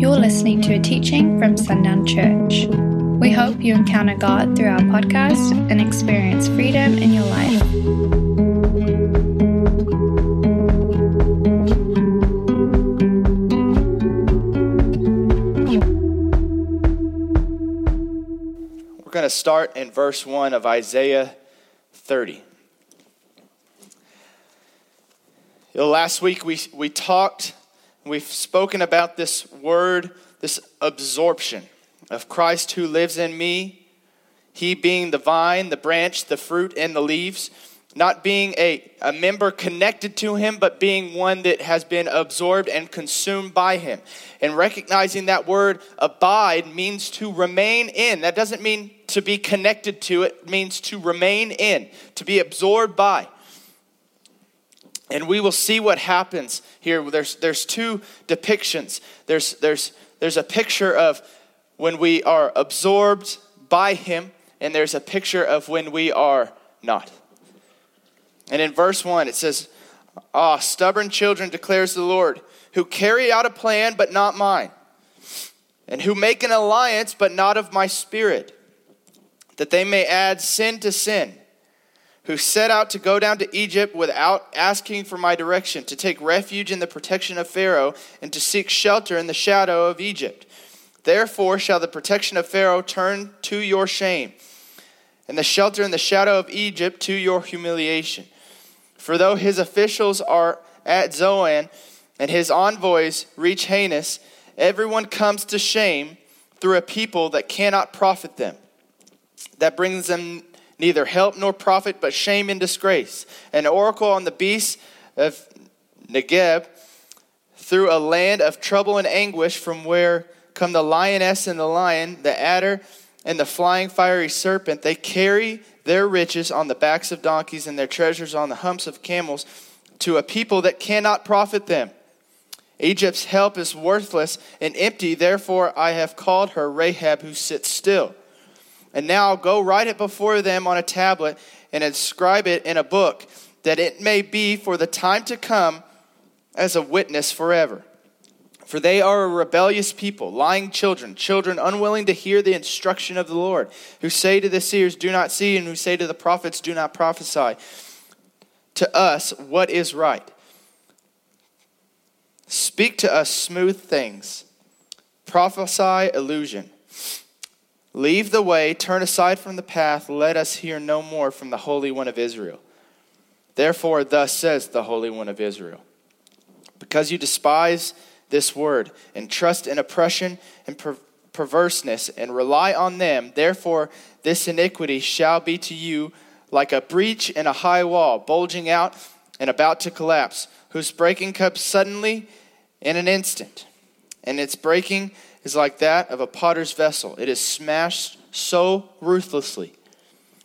You're listening to a teaching from Sundown Church. We hope you encounter God through our podcast and experience freedom in your life. We're going to start in verse 1 of Isaiah 30. Last week we talked, we've spoken about this word, this absorption of Christ who lives in me, he being the vine, the branch, the fruit, and the leaves, not being a member connected to him, but being one that has been absorbed and consumed by him. And recognizing that word abide means to remain in. That doesn't mean to be connected to, it means to remain in, to be absorbed by. And we will see what happens here. There's two depictions. There's a picture of when we are absorbed by him, and there's a picture of when we are not. And in verse 1 it says, "Ah, stubborn children, declares the Lord, who carry out a plan but not mine, and who make an alliance but not of my spirit, that they may add sin to sin. Who set out to go down to Egypt without asking for my direction, to take refuge in the protection of Pharaoh, and to seek shelter in the shadow of Egypt. Therefore shall the protection of Pharaoh turn to your shame, and the shelter in the shadow of Egypt to your humiliation. For though his officials are at Zoan, and his envoys reach Hanus, everyone comes to shame through a people that cannot profit them, that brings them neither help nor profit, but shame and disgrace. An oracle on the beasts of Negeb, through a land of trouble and anguish, from where come the lioness and the lion, the adder and the flying fiery serpent. They carry their riches on the backs of donkeys and their treasures on the humps of camels, to a people that cannot profit them. Egypt's help is worthless and empty, therefore I have called her Rahab, who sits still. And now go write it before them on a tablet and inscribe it in a book, that it may be for the time to come as a witness forever. For they are a rebellious people, lying children, children unwilling to hear the instruction of the Lord, who say to the seers, 'Do not see,' and who say to the prophets, 'Do not prophesy to us what is right.' Speak to us smooth things, prophesy illusion. Leave the way, turn aside from the path, let us hear no more from the Holy One of Israel. Therefore, thus says the Holy One of Israel, because you despise this word and trust in oppression and perverseness and rely on them, therefore this iniquity shall be to you like a breach in a high wall, bulging out and about to collapse, whose breaking comes suddenly in an instant, and its breaking is like that of a potter's vessel. It is smashed so ruthlessly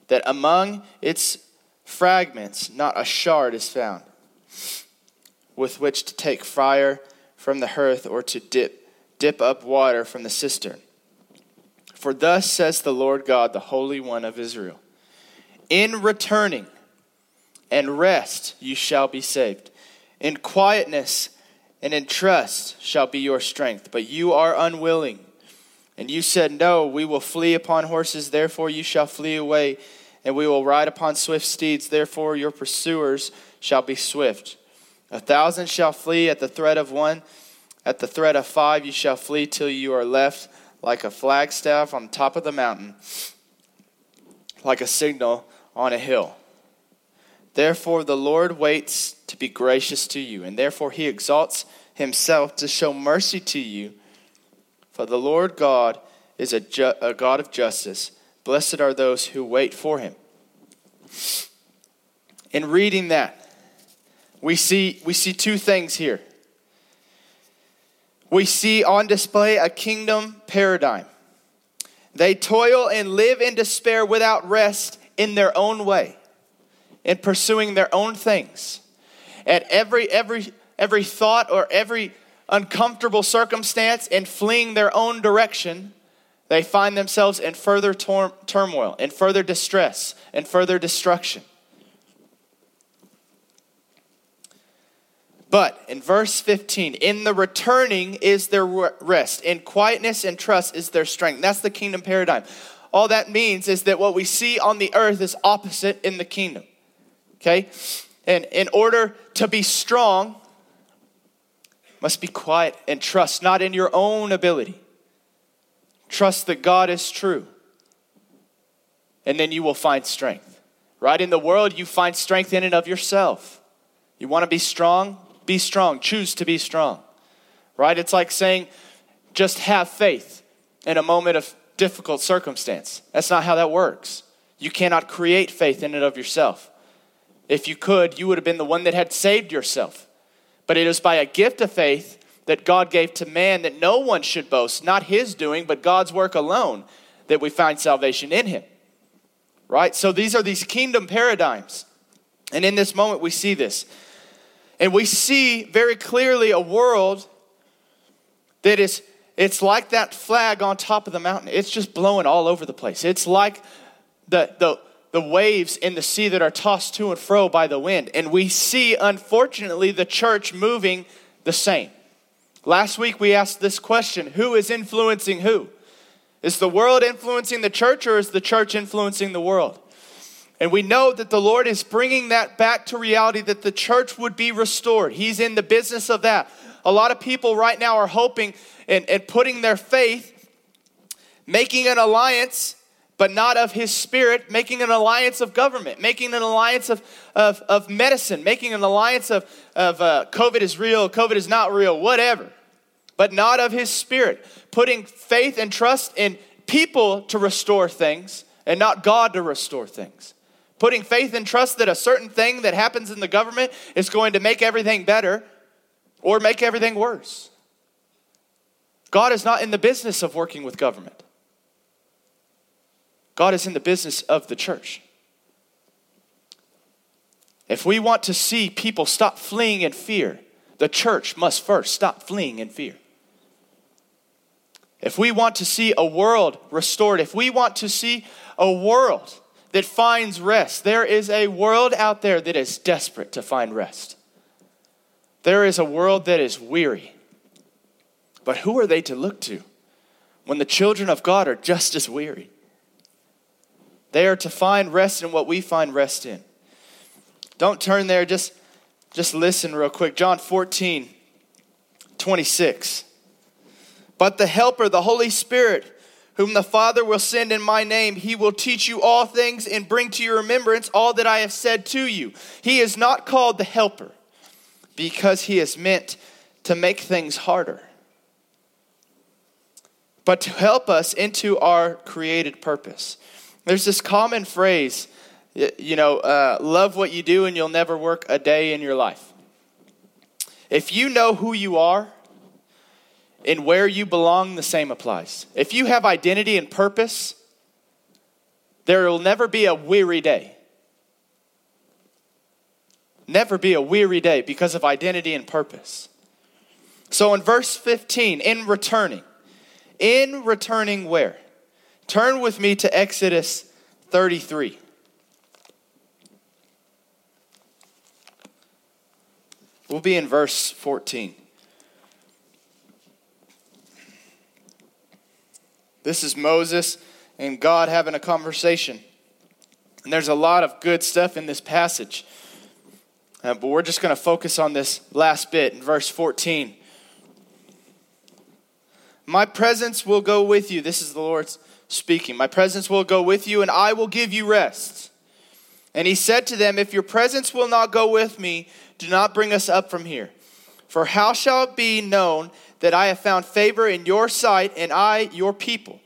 that among its fragments not a shard is found with which to take fire from the hearth, or to dip up water from the cistern. For thus says the Lord God, the Holy One of Israel, in returning and rest you shall be saved. In quietness and in trust shall be your strength. But you are unwilling, and you said, 'No, we will flee upon horses.' Therefore you shall flee away, and we will ride upon swift steeds. Therefore your pursuers shall be swift. 1,000 shall flee at the threat of one. At the threat of 5 you shall flee, till you are left like a flagstaff on the top of the mountain, like a signal on a hill. Therefore the Lord waits to be gracious to you, and therefore he exalts himself to show mercy to you. For the Lord God is a God of justice. Blessed are those who wait for him." In reading that, we see two things here. We see on display a kingdom paradigm. They toil and live in despair without rest in their own way, in pursuing their own things. At every thought or every uncomfortable circumstance, and fleeing their own direction, they find themselves in further turmoil, in further distress, in further destruction. But in verse 15, in the returning is their rest. In quietness and trust is their strength. That's the kingdom paradigm. All that means is that what we see on the earth is opposite in the kingdom. Okay? And in order to be strong, must be quiet and trust, not in your own ability. Trust that God is true. And then you will find strength. Right? In the world, you find strength in and of yourself. You want to be strong? Be strong. Choose to be strong, right? It's like saying, just have faith in a moment of difficult circumstance. That's not how that works. You cannot create faith in and of yourself. If you could, you would have been the one that had saved yourself. But it is by a gift of faith that God gave to man that no one should boast, not his doing, but God's work alone, that we find salvation in him, right? So these are these kingdom paradigms. And in this moment, we see this. And we see very clearly a world that is, it's like that flag on top of the mountain. It's just blowing all over the place. It's like the waves in the sea that are tossed to and fro by the wind. And we see, unfortunately, the church moving the same. Last week, we asked this question, who is influencing who? Is the world influencing the church, or is the church influencing the world? And we know that the Lord is bringing that back to reality, that the church would be restored. He's in the business of that. A lot of people right now are hoping and putting their faith, making an alliance, but not of his spirit, making an alliance of government, making an alliance of medicine, making an alliance of COVID is real, COVID is not real, whatever, but not of his spirit. Putting faith and trust in people to restore things and not God to restore things. Putting faith and trust that a certain thing that happens in the government is going to make everything better or make everything worse. God is not in the business of working with government. God is in the business of the church. If we want to see people stop fleeing in fear, the church must first stop fleeing in fear. If we want to see a world restored, if we want to see a world that finds rest. There is a world out there that is desperate to find rest. There is a world that is weary. But who are they to look to when the children of God are just as weary? They are to find rest in what we find rest in. Don't turn there, just listen real quick. John 14, 26. But the Helper, the Holy Spirit, whom the Father will send in my name, he will teach you all things and bring to your remembrance all that I have said to you. He is not called the Helper because he is meant to make things harder, but to help us into our created purpose. There's this common phrase, love what you do and you'll never work a day in your life. If you know who you are, and where you belong, the same applies. If you have identity and purpose, there will never be a weary day. Never be a weary day because of identity and purpose. So in verse 15, in returning where? Turn with me to Exodus 33. We'll be in verse 14. This is Moses and God having a conversation. And there's a lot of good stuff in this passage. But we're just going to focus on this last bit in verse 14. My presence will go with you. This is the Lord speaking. My presence will go with you and I will give you rest. And he said to them, if your presence will not go with me, do not bring us up from here. For how shall it be known that I have found favor in your sight, and I, your people?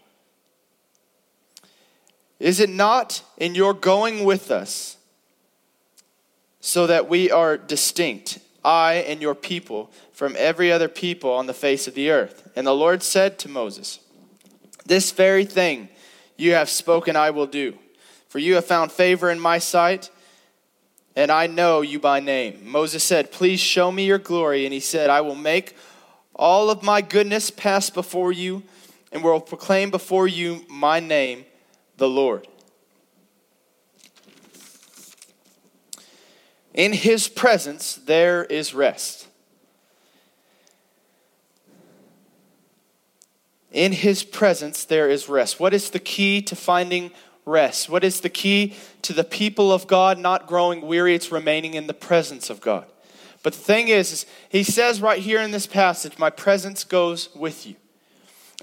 Is it not in your going with us, so that we are distinct, I and your people, from every other people on the face of the earth? And the Lord said to Moses, this very thing you have spoken I will do, for you have found favor in my sight, and I know you by name. Moses said, please show me your glory. And he said, I will make all of my goodness pass before you and will proclaim before you my name, the Lord. In his presence, there is rest. In his presence, there is rest. What is the key to finding rest? What is the key to the people of God not growing weary? It's remaining in the presence of God. But the thing is he says right here in this passage, my presence goes with you.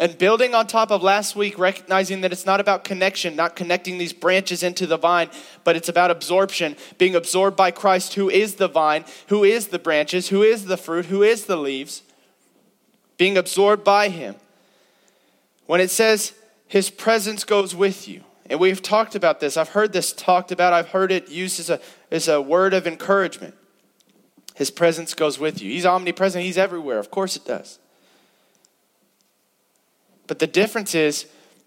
And building on top of last week, recognizing that it's not about connection, not connecting these branches into the vine, but it's about absorption, being absorbed by Christ, who is the vine, who is the branches, who is the fruit, who is the leaves, being absorbed by him. When it says his presence goes with you, and we've talked about this, I've heard this talked about, I've heard it used as a word of encouragement. His presence goes with you. He's omnipresent, he's everywhere, of course it does. But the difference is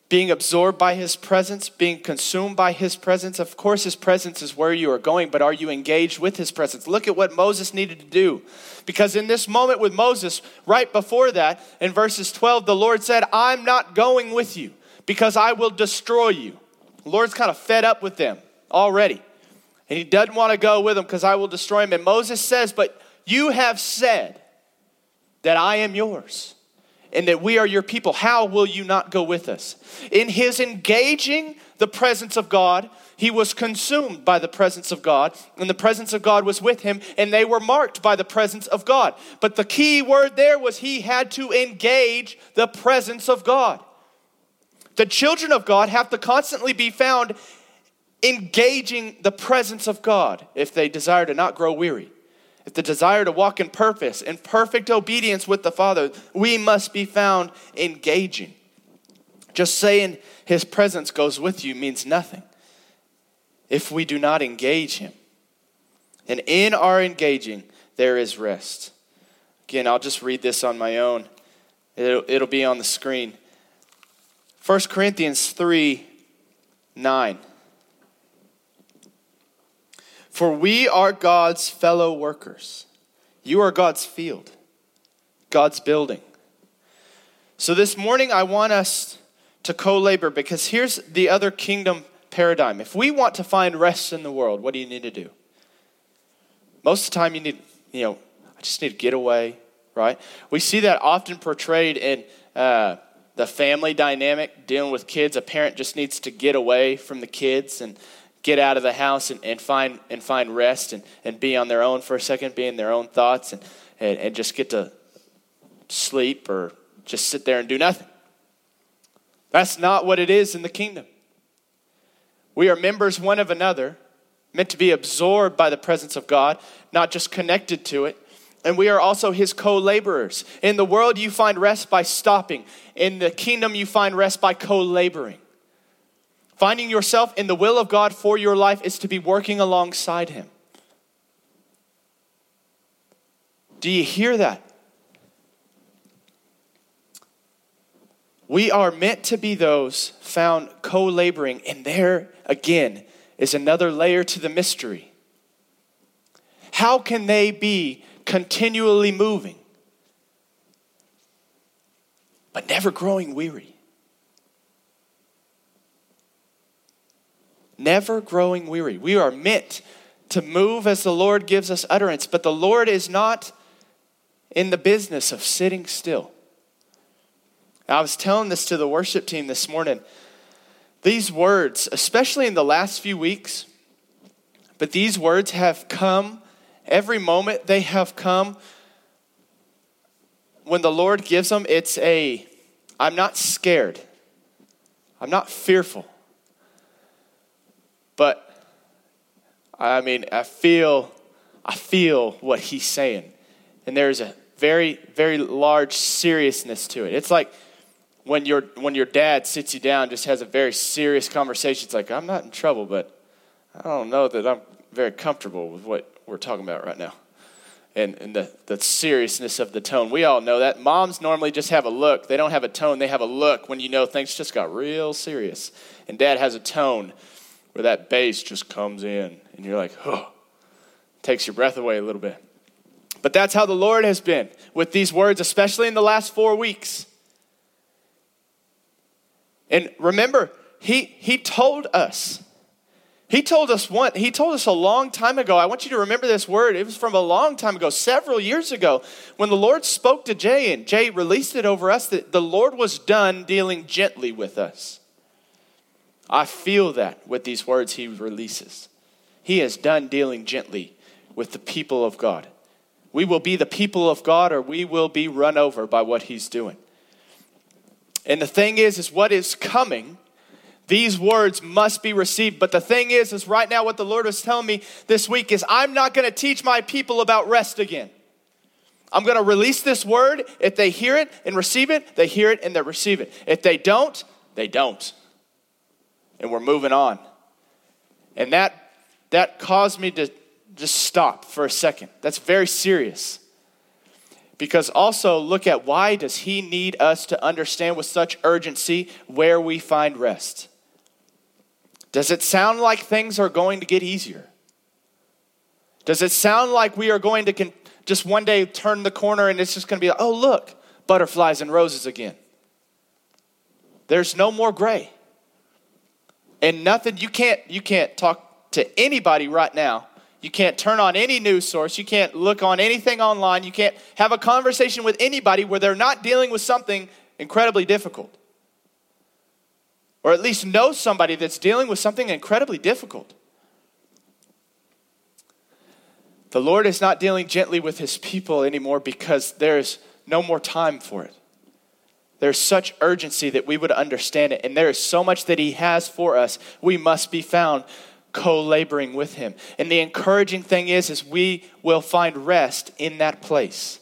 being absorbed by his presence, being consumed by his presence. Of course, his presence is where you are going, but are you engaged with his presence? Look at what Moses needed to do. Because in this moment with Moses, right before that, in verses 12, the Lord said, I'm not going with you because I will destroy you. The Lord's kind of fed up with them already. And he doesn't want to go with them because I will destroy him. And Moses says, but you have said that I am yours, and that we are your people. How will you not go with us? In his engaging the presence of God, he was consumed by the presence of God, and the presence of God was with him, and they were marked by the presence of God. But the key word there was he had to engage the presence of God. The children of God have to constantly be found engaging the presence of God if they desire to not grow weary. If the desire to walk in purpose, in perfect obedience with the Father, we must be found engaging. Just saying his presence goes with you means nothing if we do not engage him. And in our engaging, there is rest. Again, I'll just read this on my own. It'll be on the screen. First Corinthians 3, 9. For we are God's fellow workers. You are God's field, God's building. So this morning I want us to co-labor, because here's the other kingdom paradigm. If we want to find rest in the world, what do you need to do? Most of the time you need, I just need to get away, right? We see that often portrayed in the family dynamic, dealing with kids. A parent just needs to get away from the kids and get out of the house and find rest and be on their own for a second, be in their own thoughts and just get to sleep or just sit there and do nothing. That's not what it is in the kingdom. We are members one of another, meant to be absorbed by the presence of God, not just connected to it. And we are also his co-laborers. In the world, you find rest by stopping. In the kingdom, you find rest by co-laboring. Finding yourself in the will of God for your life is to be working alongside him. Do you hear that? We are meant to be those found co-laboring, and there again is another layer to the mystery. How can they be continually moving but never growing weary? Never growing weary. We are meant to move as the Lord gives us utterance, but the Lord is not in the business of sitting still. I was telling this to the worship team this morning. These words, especially in the last few weeks, but these words have come, every moment they have come, when the Lord gives them, it's I'm not scared. I'm not fearful. But, I feel what he's saying. And there's a very, very large seriousness to it. It's like when your dad sits you down, just has a very serious conversation. It's like, I'm not in trouble, but I don't know that I'm very comfortable with what we're talking about right now. And the seriousness of the tone. We all know that. Moms normally just have a look. They don't have a tone. They have a look when you know things just got real serious. And dad has a tone where that bass just comes in and you're like, oh, takes your breath away a little bit. But that's how the Lord has been with these words, especially in the last 4 weeks. And remember, he told us He told us a long time ago. I want you to remember this word. It was from a long time ago, several years ago, when the Lord spoke to Jay and Jay released it over us that the Lord was done dealing gently with us. I feel that with these words he releases. He is done dealing gently with the people of God. We will be the people of God or we will be run over by what he's doing. And the thing is what is coming, these words must be received. But the thing is right now what the Lord was telling me this week is I'm not going to teach my people about rest again. I'm going to release this word. If they hear it and receive it, they hear it and they receive it. If they don't, they don't. And we're moving on. And that caused me to just stop for a second. That's very serious. Because also look at why does he need us to understand with such urgency where we find rest? Does it sound like things are going to get easier? Does it sound like we are going to just one day turn the corner and it's just going to be like, oh, look, butterflies and roses again. There's no more gray. And nothing, you can't talk to anybody right now. You can't turn on any news source. You can't look on anything online. You can't have a conversation with anybody where they're not dealing with something incredibly difficult. Or at least know somebody that's dealing with something incredibly difficult. The Lord is not dealing gently with his people anymore because there's no more time for it. There's such urgency that we would understand it. And there is so much that he has for us. We must be found co-laboring with him. And the encouraging thing is we will find rest in that place.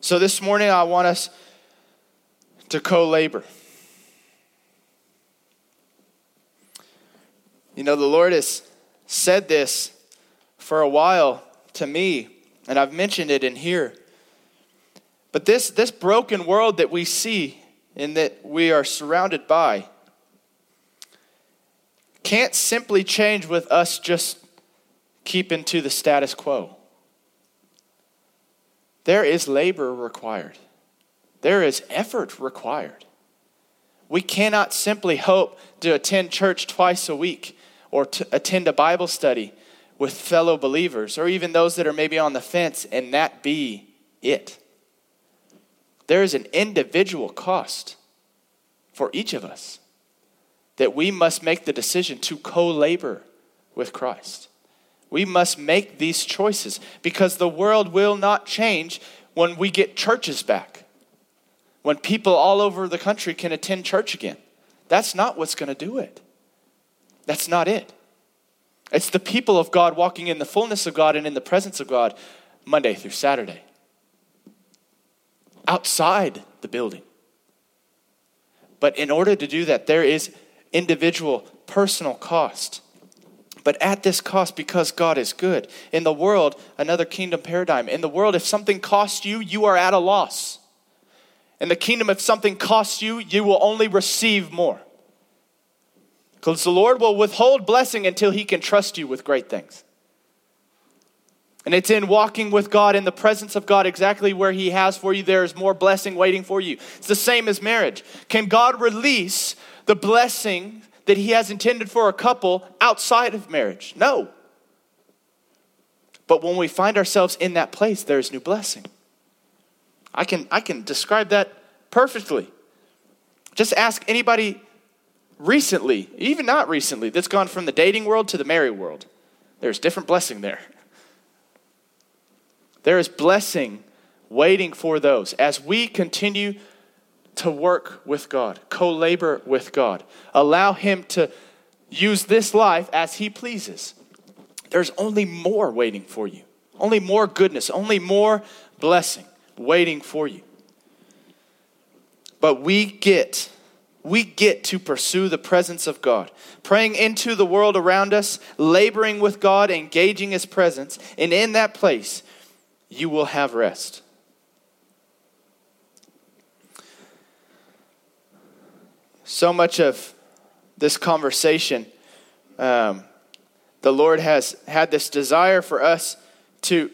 So this morning, I want us to co-labor. You know, the Lord has said this for a while to me, and I've mentioned it in here. But this broken world that we see and that we are surrounded by can't simply change with us just keeping to the status quo. There is labor required. There is effort required. We cannot simply hope to attend church twice a week or to attend a Bible study with fellow believers or even those that are maybe on the fence and that be it. There is an individual cost for each of us that we must make the decision to co-labor with Christ. We must make these choices because the world will not change when we get churches back, when people all over the country can attend church again. That's not what's going to do it. That's not it. It's the people of God walking in the fullness of God and in the presence of God Monday through Saturday, outside the building. But in order to do that, there is individual, personal cost. But at this cost, because God is good. In the world, another kingdom paradigm. In the world, if something costs you, you are at a loss. In the kingdom, if something costs you, you will only receive more. Because the Lord will withhold blessing until he can trust you with great things. And it's in walking with God, in the presence of God, exactly where he has for you, there is more blessing waiting for you. It's the same as marriage. Can God release the blessing that he has intended for a couple outside of marriage? No. But when we find ourselves in that place, there is new blessing. I can describe that perfectly. Just ask anybody recently, even not recently, that's gone from the dating world to the married world. There's different blessing there. There is blessing waiting for those as we continue to work with God, co-labor with God. Allow him to use this life as he pleases. There's only more waiting for you. Only more goodness, only more blessing waiting for you. But we get to pursue the presence of God, praying into the world around us, laboring with God, engaging his presence, and in that place, you will have rest. So much of this conversation, the Lord has had this desire for us to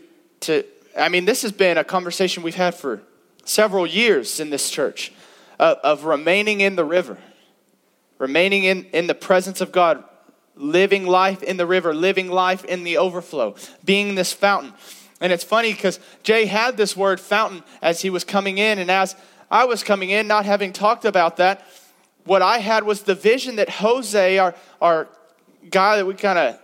this has been a conversation we've had for several years in this church of remaining in the river, remaining in the presence of God, living life in the river, living life in the overflow, being this fountain. And it's funny because Jay had this word fountain as he was coming in. And as I was coming in, not having talked about that, what I had was the vision that Jose, our guy that we kind of,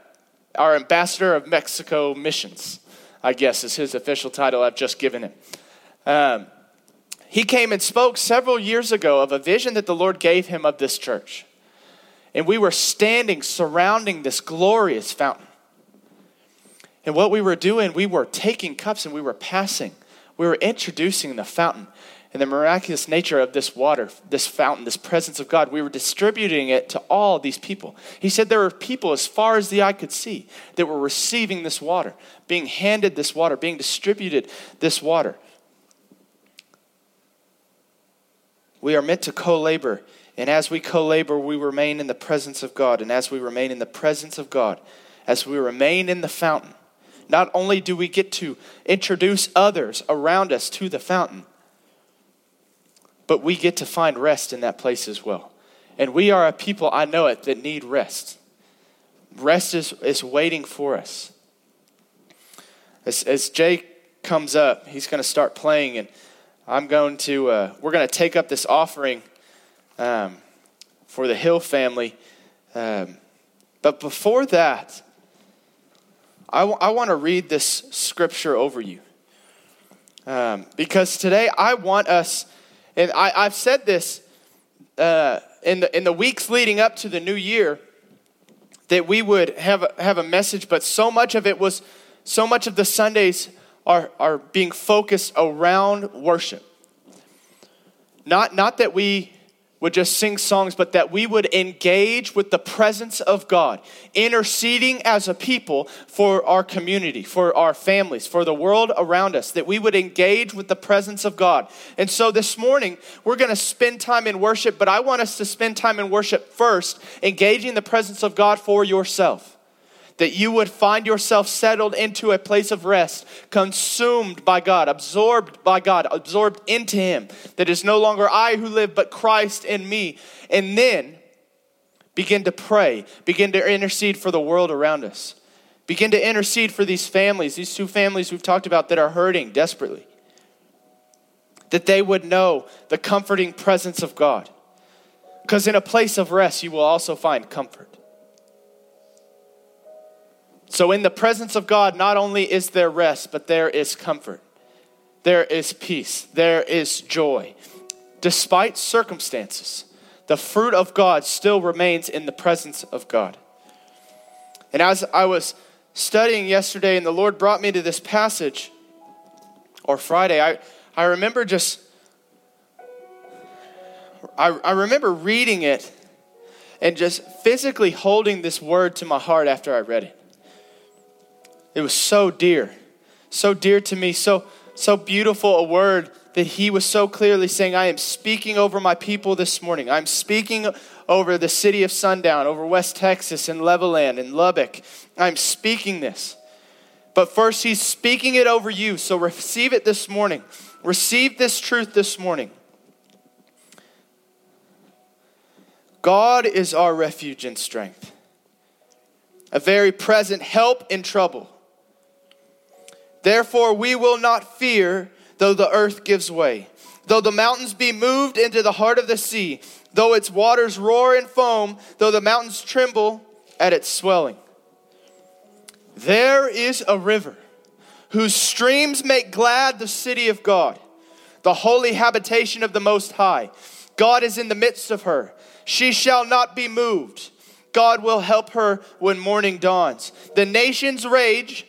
our ambassador of Mexico missions, I guess is his official title I've just given him. He came and spoke several years ago of a vision that the Lord gave him of this church. And we were standing surrounding this glorious fountain. And what we were doing, we were taking cups and we were passing. We were introducing the fountain and the miraculous nature of this water, this fountain, this presence of God. We were distributing it to all these people. He said there were people as far as the eye could see that were receiving this water, being handed this water, being distributed this water. We are meant to co-labor. And as we co-labor, we remain in the presence of God. And as we remain in the presence of God, as we remain in the fountain, not only do we get to introduce others around us to the fountain, but we get to find rest in that place as well. And we are a people, I know it, that need rest. Rest is waiting for us. As Jay comes up, he's going to start playing, and we're going to take up this offering for the Hill family. But before that, I want to read this scripture over you. Because today I want us, and I've said this in the weeks leading up to the new year, that we would have a message, but so much of the Sundays are being focused around worship. Not that we would just sing songs, but that we would engage with the presence of God, interceding as a people for our community, for our families, for the world around us, that we would engage with the presence of God. And so this morning, we're going to spend time in worship, but I want us to spend time in worship first, engaging the presence of God for yourself, that you would find yourself settled into a place of rest, consumed by God, absorbed into Him, that is no longer I who live, but Christ in me. And then begin to pray, begin to intercede for the world around us. Begin to intercede for these families, these two families we've talked about that are hurting desperately, that they would know the comforting presence of God. Because in a place of rest, you will also find comfort. So in the presence of God, not only is there rest, but there is comfort. There is peace. There is joy. Despite circumstances, the fruit of God still remains in the presence of God. And as I was studying yesterday and the Lord brought me to this passage, or Friday, I remember I remember reading it and just physically holding this word to my heart after I read it. It was so dear to me, so beautiful a word that he was so clearly saying, I am speaking over my people this morning. I'm speaking over the city of Sundown, over West Texas and Levelland and Lubbock. I'm speaking this. But first, he's speaking it over you, so receive it this morning. Receive this truth this morning. God is our refuge and strength, a very present help in trouble. Therefore, we will not fear, though the earth gives way, though the mountains be moved into the heart of the sea, though its waters roar and foam, though the mountains tremble at its swelling. There is a river whose streams make glad the city of God, the holy habitation of the Most High. God is in the midst of her. She shall not be moved. God will help her when morning dawns. The nations rage,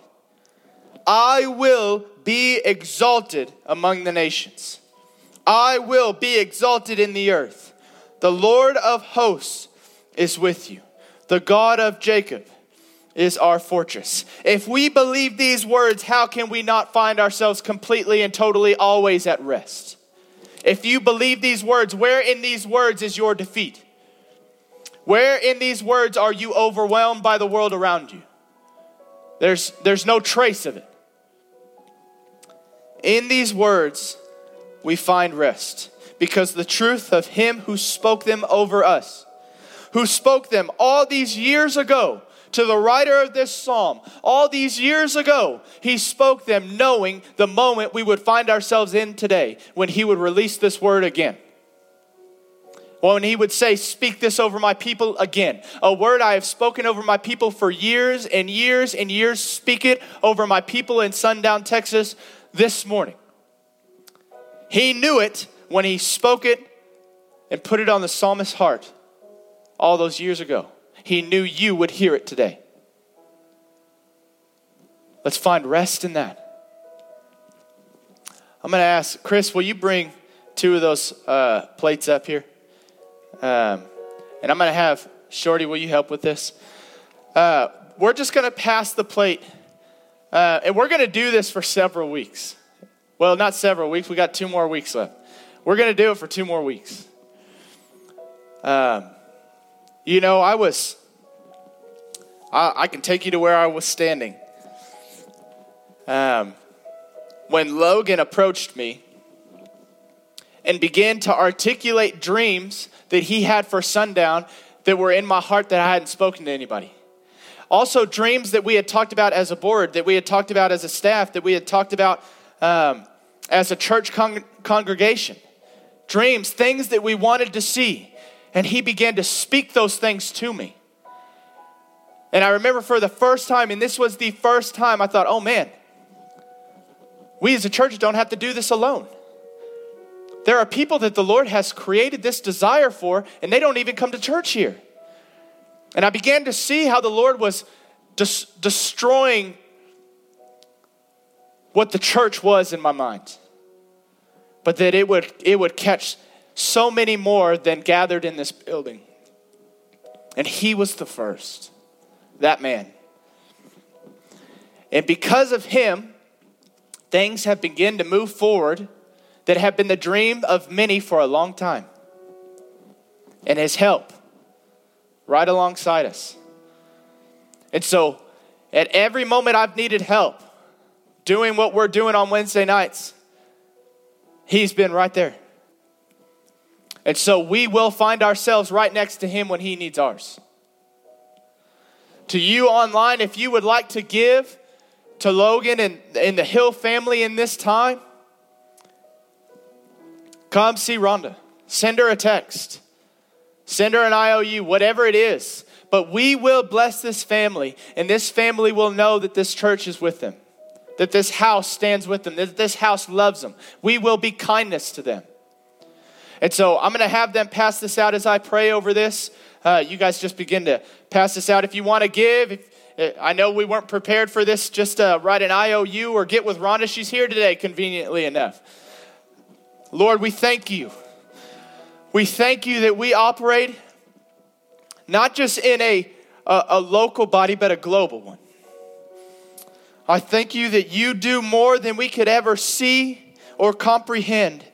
I will be exalted among the nations. I will be exalted in the earth. The Lord of hosts is with you. The God of Jacob is our fortress. If we believe these words, how can we not find ourselves completely and totally always at rest? If you believe these words, where in these words is your defeat? Where in these words are you overwhelmed by the world around you? There's no trace of it. In these words, we find rest, because the truth of him who spoke them over us, who spoke them all these years ago to the writer of this psalm, all these years ago, he spoke them knowing the moment we would find ourselves in today, when he would release this word again. When he would say, speak this over my people again. A word I have spoken over my people for years and years and years. Speak it over my people in Sundown, Texas this morning. He knew it when he spoke it and put it on the psalmist's heart all those years ago. He knew you would hear it today. Let's find rest in that. I'm going to ask, Chris, will you bring two of those plates up here? And I'm going to have Shorty, will you help with this? We're just going to pass the plate. And we're going to do this for several weeks. Well, not several weeks. We got 2 more weeks left. We're going to do it for 2 more weeks. I can take you to where I was standing. When Logan approached me and began to articulate dreams that he had for Sundown that were in my heart that I hadn't spoken to anybody. Also dreams that we had talked about as a board, that we had talked about as a staff, that we had talked about as a church congregation. Dreams, things that we wanted to see. And he began to speak those things to me. And I remember for the first time, and this was the first time I thought, oh man, we as a church don't have to do this alone. There are people that the Lord has created this desire for, and they don't even come to church here. And I began to see how the Lord was destroying what the church was in my mind. But that it would catch so many more than gathered in this building. And he was the first, that man. And because of him, things have begun to move forward that have been the dream of many for a long time. And his help right alongside us. And so at every moment I've needed help doing what we're doing on Wednesday nights, he's been right there. And so we will find ourselves right next to him when he needs ours. To you online, if you would like to give to Logan and the Hill family in this time, come see Rhonda. Send her a text. Send her an IOU, whatever it is. But we will bless this family, and this family will know that this church is with them, that this house stands with them, that this house loves them. We will be kindness to them. And so I'm going to have them pass this out as I pray over this. You guys just begin to pass this out. If you want to give, I know we weren't prepared for this, just write an IOU or get with Rhonda. She's here today, conveniently enough. Lord, we thank you. We thank you that we operate not just in a local body, but a global one. I thank you that you do more than we could ever see or comprehend,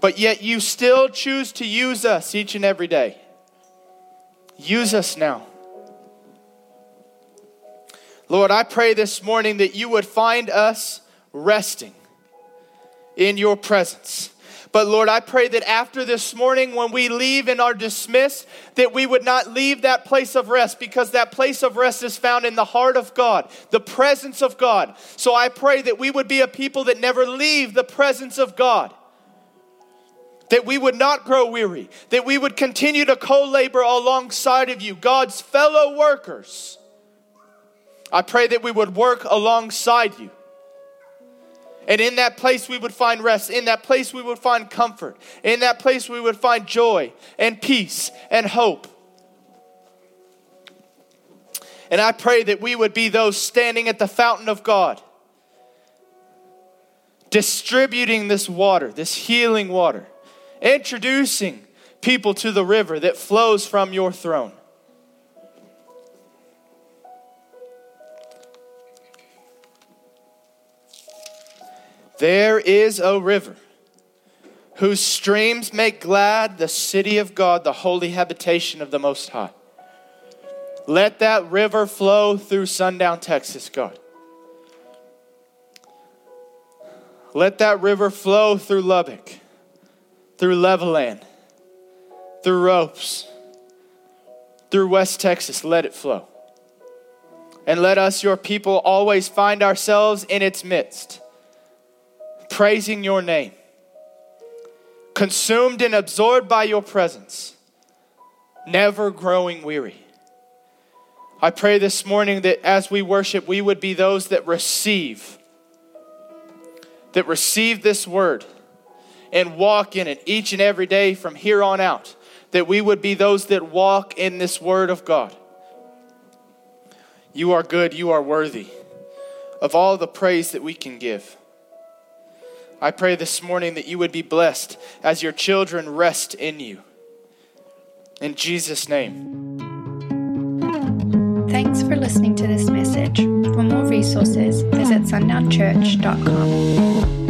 but yet you still choose to use us each and every day. Use us now. Lord, I pray this morning that you would find us resting in your presence. But Lord, I pray that after this morning, when we leave and are dismissed, that we would not leave that place of rest, because that place of rest is found in the heart of God, the presence of God. So I pray that we would be a people that never leave the presence of God, that we would not grow weary, that we would continue to co-labor alongside of you, God's fellow workers. I pray that we would work alongside you. And in that place we would find rest. In that place we would find comfort. In that place we would find joy and peace and hope. And I pray that we would be those standing at the fountain of God, distributing this water, this healing water, introducing people to the river that flows from your throne. There is a river whose streams make glad the city of God, the holy habitation of the Most High. Let that river flow through Sundown, Texas, God. Let that river flow through Lubbock, through Levelland, through Ropes, through West Texas. Let it flow. And let us, your people, always find ourselves in its midst, praising your name, consumed and absorbed by your presence, never growing weary. I pray this morning that as we worship, we would be those that receive this word and walk in it each and every day from here on out, that we would be those that walk in this word of God. You are good, you are worthy of all the praise that we can give. I pray this morning that you would be blessed as your children rest in you. In Jesus' name. Thanks for listening to this message. For more resources, visit sundownchurch.com.